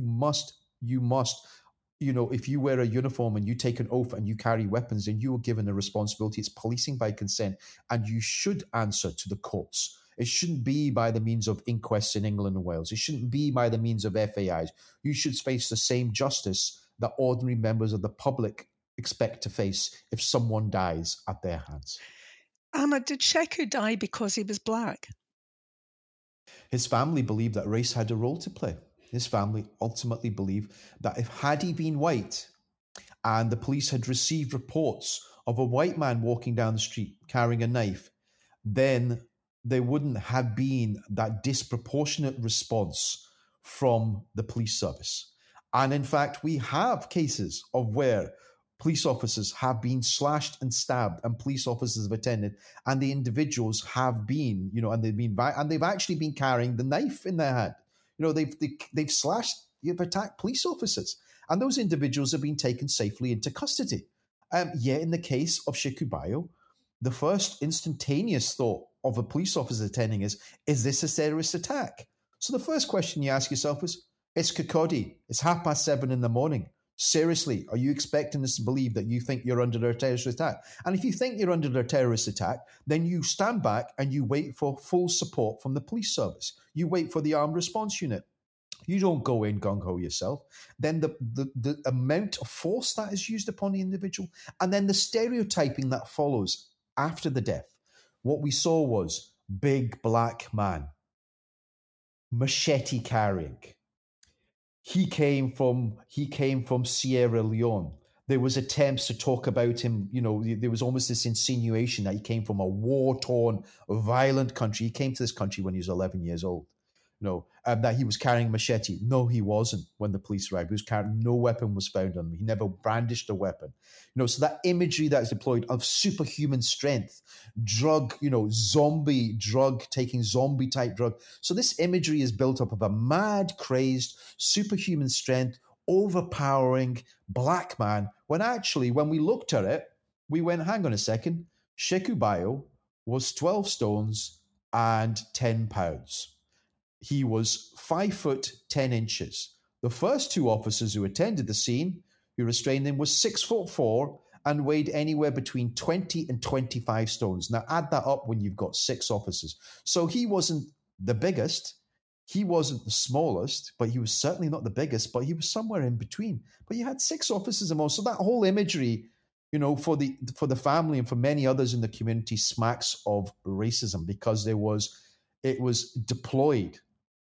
know, if you wear a uniform and you take an oath and you carry weapons, then you are given a responsibility. It's policing by consent. And you should answer to the courts. It shouldn't be by the means of inquests in England and Wales. It shouldn't be by the means of FAIs. You should face the same justice that ordinary members of the public expect to face if someone dies at their hands. Aamer, did Sheku die because he was black? His family believed that race had a role to play. His family ultimately believed that had he been white and the police had received reports of a white man walking down the street carrying a knife, then there wouldn't have been that disproportionate response from the police service. And in fact, we have cases of where police officers have been slashed and stabbed and police officers have attended and the individuals have been, you know, and they've actually been carrying the knife in their hand. You know, they've attacked police officers and those individuals have been taken safely into custody. Yet in the case of Sheku Bayoh, the first instantaneous thought of a police officer attending is this a terrorist attack? So the first question you ask yourself is, it's Kirkcaldy. It's 7:30 in the morning. Seriously, are you expecting us to believe that you think you're under a terrorist attack? And if you think you're under a terrorist attack, then you stand back and you wait for full support from the police service. You wait for the armed response unit. You don't go in gung-ho yourself. Then the amount of force that is used upon the individual and then the stereotyping that follows after the death. What we saw was big black man, machete carrying. He came from Sierra Leone. There was attempts to talk about him, you know, there was almost this insinuation that he came from a war-torn, violent country. He came to this country when he was 11 years old, you know, that he was carrying machete. No, he wasn't when the police arrived. He was carrying, no weapon was found on him. He never brandished a weapon. You know, so that imagery that is deployed of superhuman strength, zombie-type drug. So this imagery is built up of a mad, crazed, superhuman strength, overpowering black man, when actually, when we looked at it, we went, hang on a second, Sheku Bayoh was 12 stones and 10 pounds. He was 5'10". The first two officers who attended the scene, who restrained him, was 6'4" and weighed anywhere between 20 and 25 stones. Now add that up when you've got six officers. So he wasn't the biggest, he wasn't the smallest, but he was certainly not the biggest, but he was somewhere in between. But you had six officers among, so that whole imagery, you know, for the family and for many others in the community smacks of racism because it was deployed.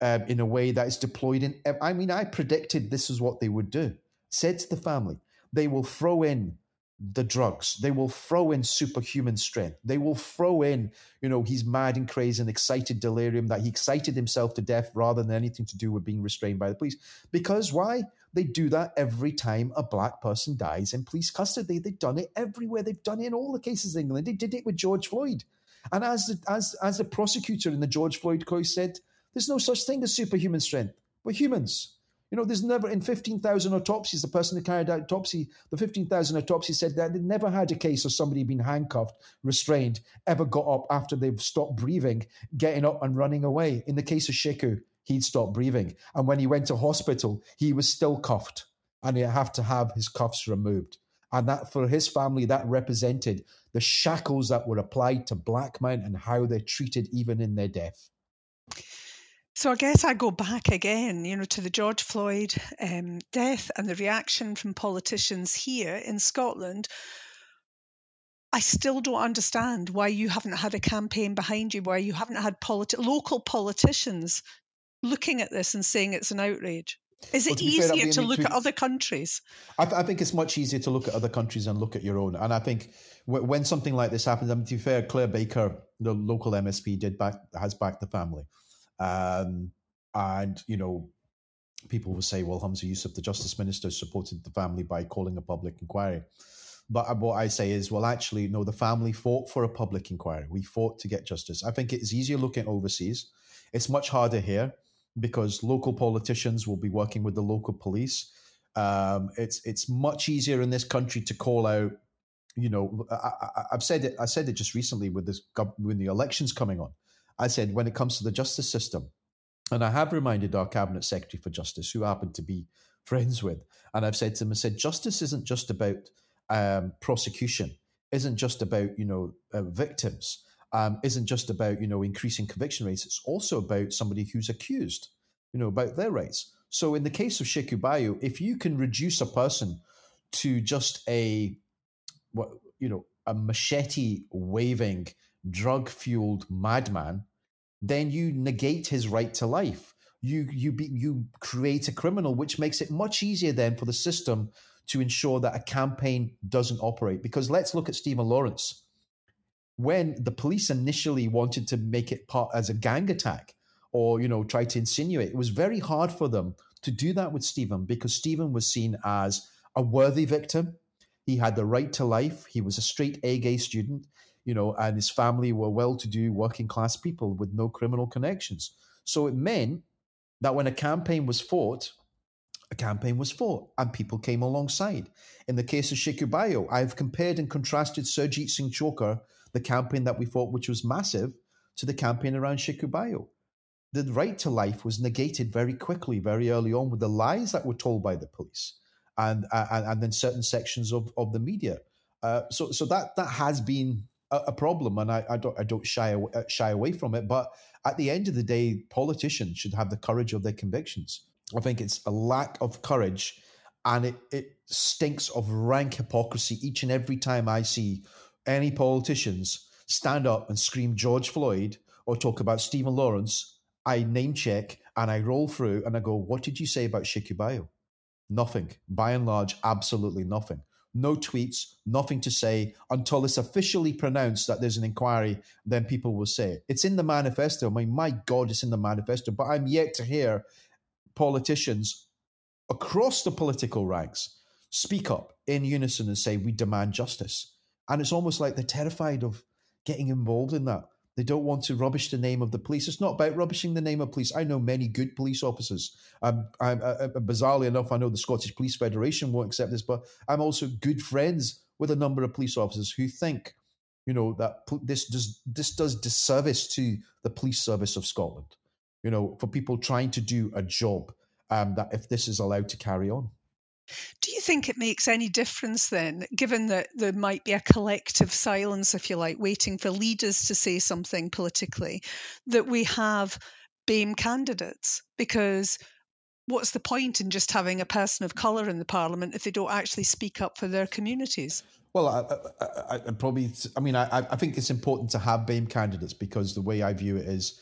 In a way that is deployed in... I mean, I predicted this is what they would do. Said to the family, they will throw in the drugs. They will throw in superhuman strength. They will throw in, you know, he's mad and crazy and excited delirium, that he excited himself to death rather than anything to do with being restrained by the police. Because why? They do that every time a black person dies in police custody. They've done it everywhere. They've done it in all the cases in England. They did it with George Floyd. And as the prosecutor in the George Floyd case said, there's no such thing as superhuman strength. We're humans. You know, there's never, in 15,000 autopsies, the person who carried out autopsy, the 15,000 autopsies said that they never had a case of somebody being handcuffed, restrained, ever got up after they've stopped breathing, getting up and running away. In the case of Sheku, he'd stopped breathing. And when he went to hospital, he was still cuffed and he'd have to have his cuffs removed. And that, for his family, that represented the shackles that were applied to black men and how they're treated even in their death. So I guess I go back again, you know, to the George Floyd death and the reaction from politicians here in Scotland. I still don't understand why you haven't had a campaign behind you, why you haven't had local politicians looking at this and saying it's an outrage. Is it easier to look at other countries? I think it's much easier to look at other countries than look at your own. And I think when something like this happens, I mean, to be fair, Claire Baker, the local MSP, has backed the family. And, you know, people will say, well, Humza Yousaf, the Justice Minister, supported the family by calling a public inquiry. But what I say is, well, actually, no, the family fought for a public inquiry. We fought to get justice. I think it's easier looking overseas. It's much harder here because local politicians will be working with the local police. It's much easier in this country to call out, you know, I said it just recently with this, when the election's coming on. I said, when it comes to the justice system, and I have reminded our Cabinet Secretary for Justice, who I happen to be friends with, and I've said to him, I said, justice isn't just about prosecution, isn't just about, you know, victims, isn't just about, you know, increasing conviction rates. It's also about somebody who's accused, you know, about their rights. So in the case of Sheku Bayoh, if you can reduce a person to just a machete-waving, drug-fueled madman, then you negate his right to life. You create a criminal, which makes it much easier then for the system to ensure that a campaign doesn't operate. Because let's look at Stephen Lawrence. When the police initially wanted to make it part as a gang attack or, you know, try to insinuate, it was very hard for them to do that with Stephen because Stephen was seen as a worthy victim. He had the right to life. He was a straight A-gay student. You know, and his family were well-to-do working-class people with no criminal connections. So it meant that when a campaign was fought, and people came alongside. In the case of Sheku Bayoh, I've compared and contrasted Surjit Singh Chhokar, the campaign that we fought, which was massive, to the campaign around Sheku Bayoh. The right to life was negated very quickly, very early on, with the lies that were told by the police and then certain sections of the media. So that has been a problem, and I don't shy away from it. But at the end of the day, politicians should have the courage of their convictions. I think it's a lack of courage, and it stinks of rank hypocrisy each and every time I see any politicians stand up and scream George Floyd or talk about Stephen Lawrence. I name check and I roll through and I go, what did you say about Sheku Bayoh? Nothing. By and large, absolutely nothing. No tweets, nothing to say until it's officially pronounced that there's an inquiry, then people will say it. It's in the manifesto. I mean, my God, it's in the manifesto. But I'm yet to hear politicians across the political ranks speak up in unison and say, we demand justice. And it's almost like they're terrified of getting involved in that. They don't want to rubbish the name of the police. It's not about rubbishing the name of police. I know many good police officers. Bizarrely enough, I know the Scottish Police Federation won't accept this, but I'm also good friends with a number of police officers who think, you know, that this does disservice to the police service of Scotland, you know, for people trying to do a job that if this is allowed to carry on. Do you think it makes any difference then, given that there might be a collective silence, if you like, waiting for leaders to say something politically, that we have BAME candidates? Because what's the point in just having a person of colour in the parliament if they don't actually speak up for their communities? Well, I think it's important to have BAME candidates because the way I view it is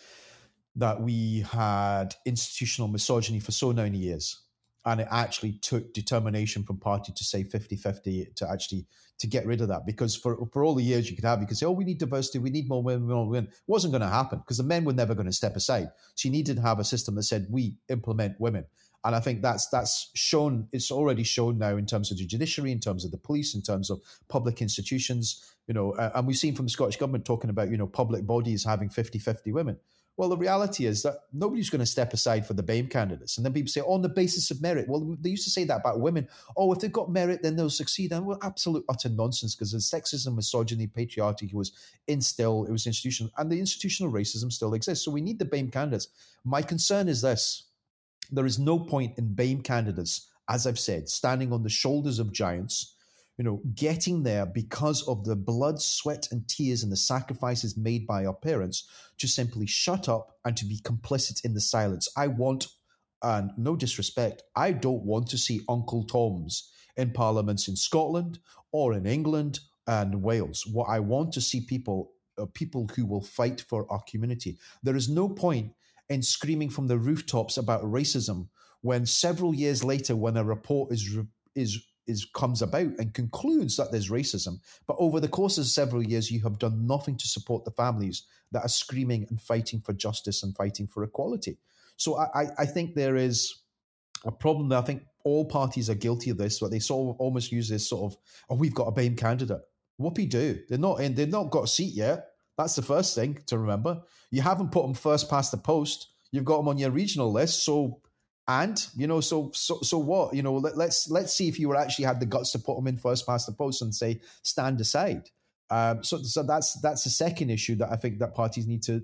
that we had institutional misogyny for so many years. And it actually took determination from party to say 50-50 to actually to get rid of that. Because for all the years you could have, you could say, oh, we need diversity, we need more women, It wasn't going to happen because the men were never going to step aside. So you needed to have a system that said, we implement women. And I think that's shown, it's already shown now in terms of the judiciary, in terms of the police, in terms of public institutions, you know, and we've seen from the Scottish government talking about, you know, public bodies having 50-50 women. Well, the reality is that nobody's going to step aside for the BAME candidates. And then people say, on the basis of merit. Well, they used to say that about women. Oh, if they've got merit, then they'll succeed. And well, absolute utter nonsense, because there's sexism, misogyny, patriarchy was instilled, it was institutional, and the institutional racism still exists. So we need the BAME candidates. My concern is this. There is no point in BAME candidates, as I've said, standing on the shoulders of giants, you know, getting there because of the blood, sweat and tears and the sacrifices made by our parents to simply shut up and to be complicit in the silence. I want, and no disrespect, I don't want to see Uncle Toms in parliaments in Scotland or in England and Wales. What I want to see people who will fight for our community. There is no point in screaming from the rooftops about racism when several years later, when a report comes about and concludes that there's racism, but over the course of several years, you have done nothing to support the families that are screaming and fighting for justice and fighting for equality. So I think there is a problem that I think all parties are guilty of this, but they sort of almost use this sort of, oh, we've got a BAME candidate. Whoopie-doo. They've not got a seat yet. That's the first thing to remember. You haven't put them first past the post. You've got them on your regional list, so... And, you know, so what? You know, let's see if you were actually had the guts to put them in first past the post and say, stand aside. So that's the second issue that I think that parties need to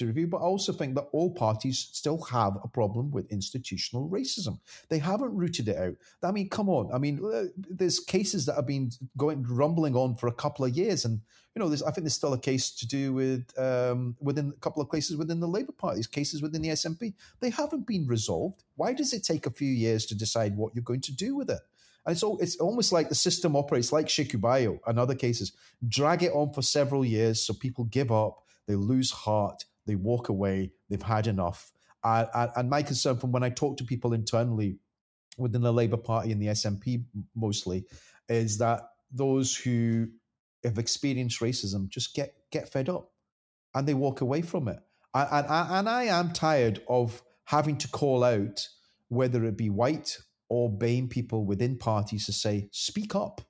review. But I also think that all parties still have a problem with institutional racism. They haven't rooted it out. I mean, come on. I mean, there's cases that have been rumbling on for a couple of years. And, you know, I think there's still a case to do with within a couple of places within the Labour Party, these cases within the SNP. They haven't been resolved. Why does it take a few years to decide what you're going to do with it? And it's almost like the system operates like Sheku Bayoh and other cases. Drag it on for several years so people give up, they lose heart, they walk away, they've had enough. And my concern from when I talk to people internally within the Labour Party and the SNP mostly is that those who have experienced racism just get fed up and they walk away from it. And I am tired of having to call out, whether it be white or BAME people within parties, to say, speak up,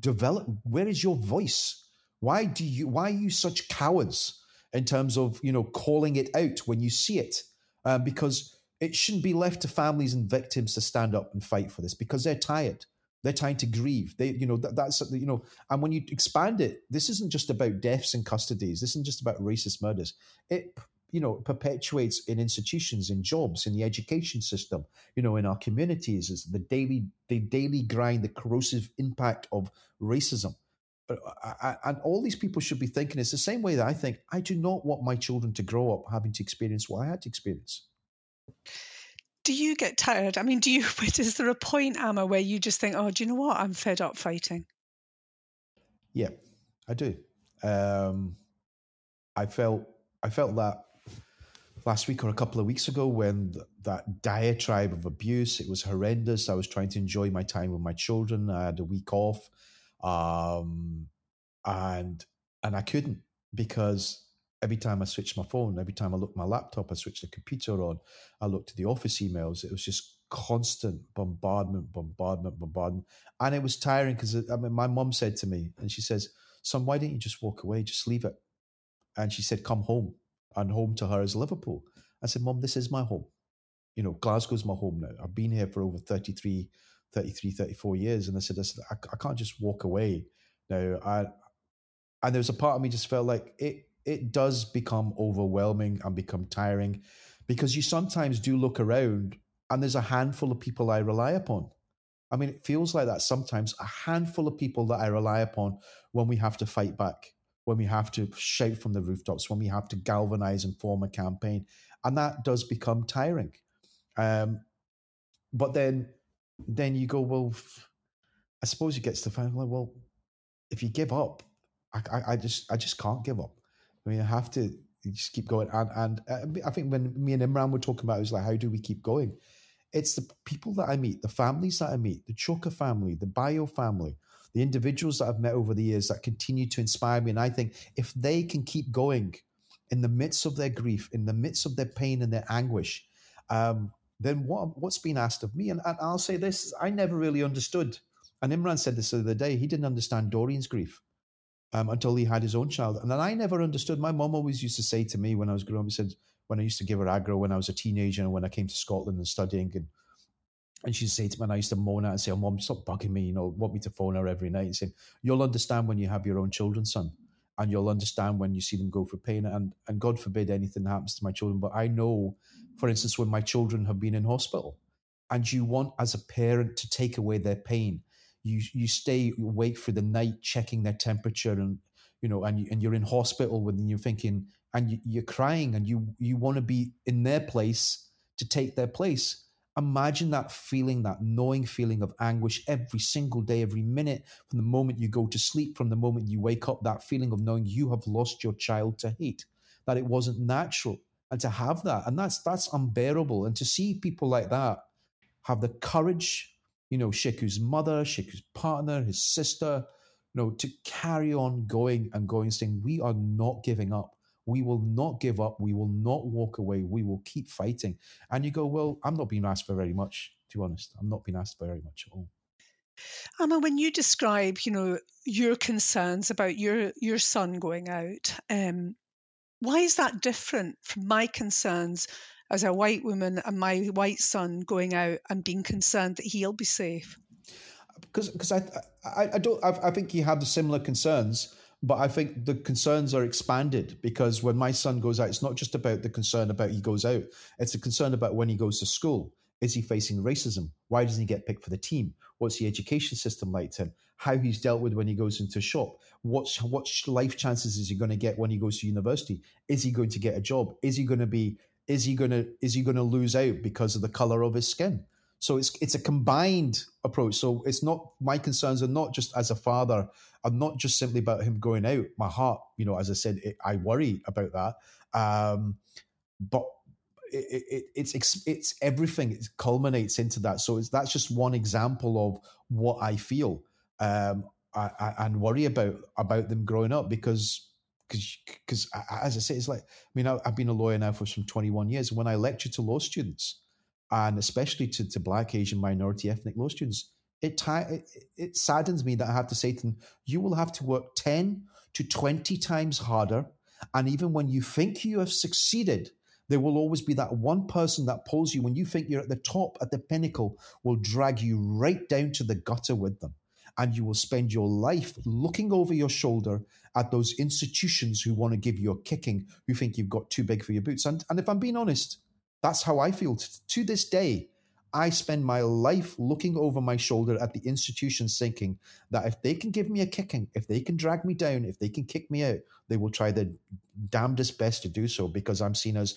develop, where is your voice? Why are you such cowards in terms of, you know, calling it out when you see it? Because it shouldn't be left to families and victims to stand up and fight for this, because they're tired. They're trying to grieve. They, you know, that's, you know, and when you expand it, this isn't just about deaths and custodies. This isn't just about racist murders. It, you know, perpetuates in institutions, in jobs, in the education system, you know, in our communities, is the daily grind, the corrosive impact of racism. And all these people should be thinking, it's the same way that I think, I do not want my children to grow up having to experience what I had to experience. Do you get tired? I mean, is there a point, Aamer, where you just think, oh, do you know what? I'm fed up fighting. Yeah, I do. I felt that last week or a couple of weeks ago when that diatribe of abuse, it was horrendous. I was trying to enjoy my time with my children. I had a week off, and I couldn't, because every time I switched my phone, every time I looked at my laptop, I switched the computer on, I looked at the office emails. It was just constant bombardment. And it was tiring because, I mean, my mum said to me, and she says, son, why don't you just walk away? Just leave it. And she said, come home. And home to her is Liverpool. I said, Mom, this is my home. You know, Glasgow's my home now. I've been here for over 34 years. And I said, I can't just walk away now. And there was a part of me just felt like it does become overwhelming and become tiring, because you sometimes do look around and there's a handful of people I rely upon. I mean, it feels like that sometimes, a handful of people that I rely upon when we have to fight back, when we have to shout from the rooftops, when we have to galvanize and form a campaign. And that does become tiring. But then you go, well, I suppose it gets to the final, like, well, if you give up, I just can't give up. I mean, I have to just keep going. And I think when me and Imran were talking about it, it was like, how do we keep going? It's the people that I meet, the families that I meet, the Chhokar family, the Bayoh family, the individuals that I've met over the years that continue to inspire me. And I think if they can keep going in the midst of their grief, in the midst of their pain and their anguish, then what's been asked of me? And I'll say this, I never really understood. And Imran said this the other day, he didn't understand Doreen's grief. until he had his own child. And then I never understood. My mum always used to say to me when I was growing up, she said, when I used to give her aggro when I was a teenager and when I came to Scotland and studying, and she'd say to me, and I used to moan at her and say, oh, Mum, stop bugging me, you know, want me to phone her every night and say, you'll understand when you have your own children, son, and you'll understand when you see them go through pain. And God forbid anything happens to my children. But I know, for instance, when my children have been in hospital, and you want, as a parent, to take away their pain, you stay awake for the night checking their temperature, and you know, and you're in hospital when you're thinking, and you're crying, and you want to be in their place to take their place. Imagine that feeling, that gnawing feeling of anguish every single day, every minute, from the moment you go to sleep, from the moment you wake up, that feeling of knowing you have lost your child to hate, that it wasn't natural, and to have that, and that's unbearable. And to see people like that have the courage, you know, Sheku's mother, Sheku's partner, his sister, you know, to carry on going and going, saying, we are not giving up. We will not give up. We will not walk away. We will keep fighting. And you go, well, I'm not being asked for very much, to be honest. I'm not being asked for very much at all. Aamer, when you describe, you know, your concerns about your son going out, why is that different from my concerns as a white woman and my white son going out and being concerned that he'll be safe? Because I think you have the similar concerns, but I think the concerns are expanded, because when my son goes out, it's not just about the concern about he goes out. It's the concern about when he goes to school. Is he facing racism? Why doesn't he get picked for the team? What's the education system like to him? How he's dealt with when he goes into a shop? What life chances is he going to get when he goes to university? Is he going to get a job? Is he going to lose out because of the color of his skin? So it's a combined approach. So it's not, my concerns are not just as a father, I'm not just simply about him going out. My heart, you know, as I said, I worry about that. But it's everything. It culminates into that. So that's just one example of what I feel and worry about them growing up, because as I say, it's like, I mean, I've been a lawyer now for some 21 years. When I lecture to law students, and especially to Black, Asian, minority, ethnic law students, it saddens me that I have to say to them, you will have to work 10 to 20 times harder. And even when you think you have succeeded, there will always be that one person that pulls you. When you think you're at the top, at the pinnacle, will drag you right down to the gutter with them. And you will spend your life looking over your shoulder at those institutions who want to give you a kicking, who think you've got too big for your boots. And if I'm being honest, that's how I feel. To this day, I spend my life looking over my shoulder at the institutions, thinking that if they can give me a kicking, if they can drag me down, if they can kick me out, they will try their damnedest best to do so, because I'm seen as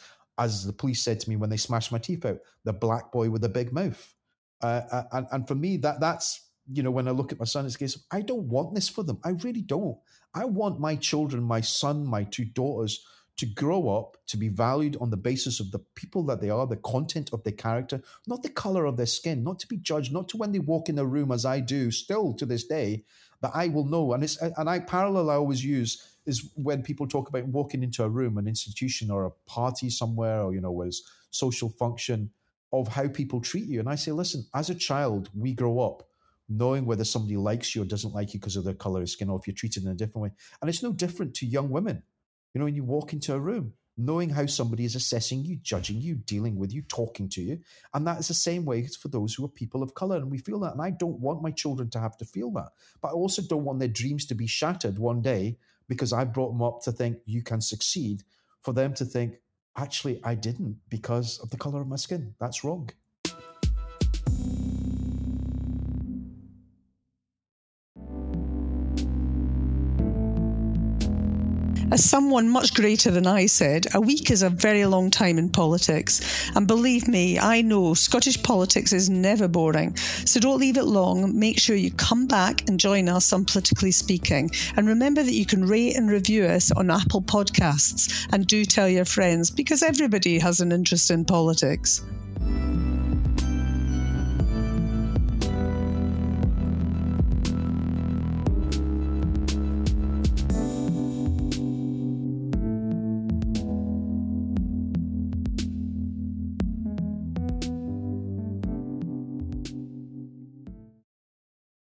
the police said to me when they smashed my teeth out, the black boy with a big mouth. And for me, that's... You know, when I look at my son, it's a case of, I don't want this for them. I really don't. I want my children, my son, my two daughters, to grow up, to be valued on the basis of the people that they are, the content of their character, not the color of their skin, not to be judged, not to when they walk in a room, as I do still to this day, that I will know. And I always use is when people talk about walking into a room, an institution or a party somewhere, or, you know, where it's social function, of how people treat you. And I say, listen, as a child, we grow up knowing whether somebody likes you or doesn't like you because of their color of skin, or if you're treated in a different way. And it's no different to young women. You know, when you walk into a room, knowing how somebody is assessing you, judging you, dealing with you, talking to you. And that is the same way for those who are people of color. And we feel that. And I don't want my children to have to feel that. But I also don't want their dreams to be shattered one day because I brought them up to think you can succeed, for them to think, actually, I didn't because of the color of my skin. That's wrong. As someone much greater than I said, a week is a very long time in politics. And believe me, I know Scottish politics is never boring. So don't leave it long. Make sure you come back and join us on Politically Speaking. And remember that you can rate and review us on Apple Podcasts. And do tell your friends, because everybody has an interest in politics.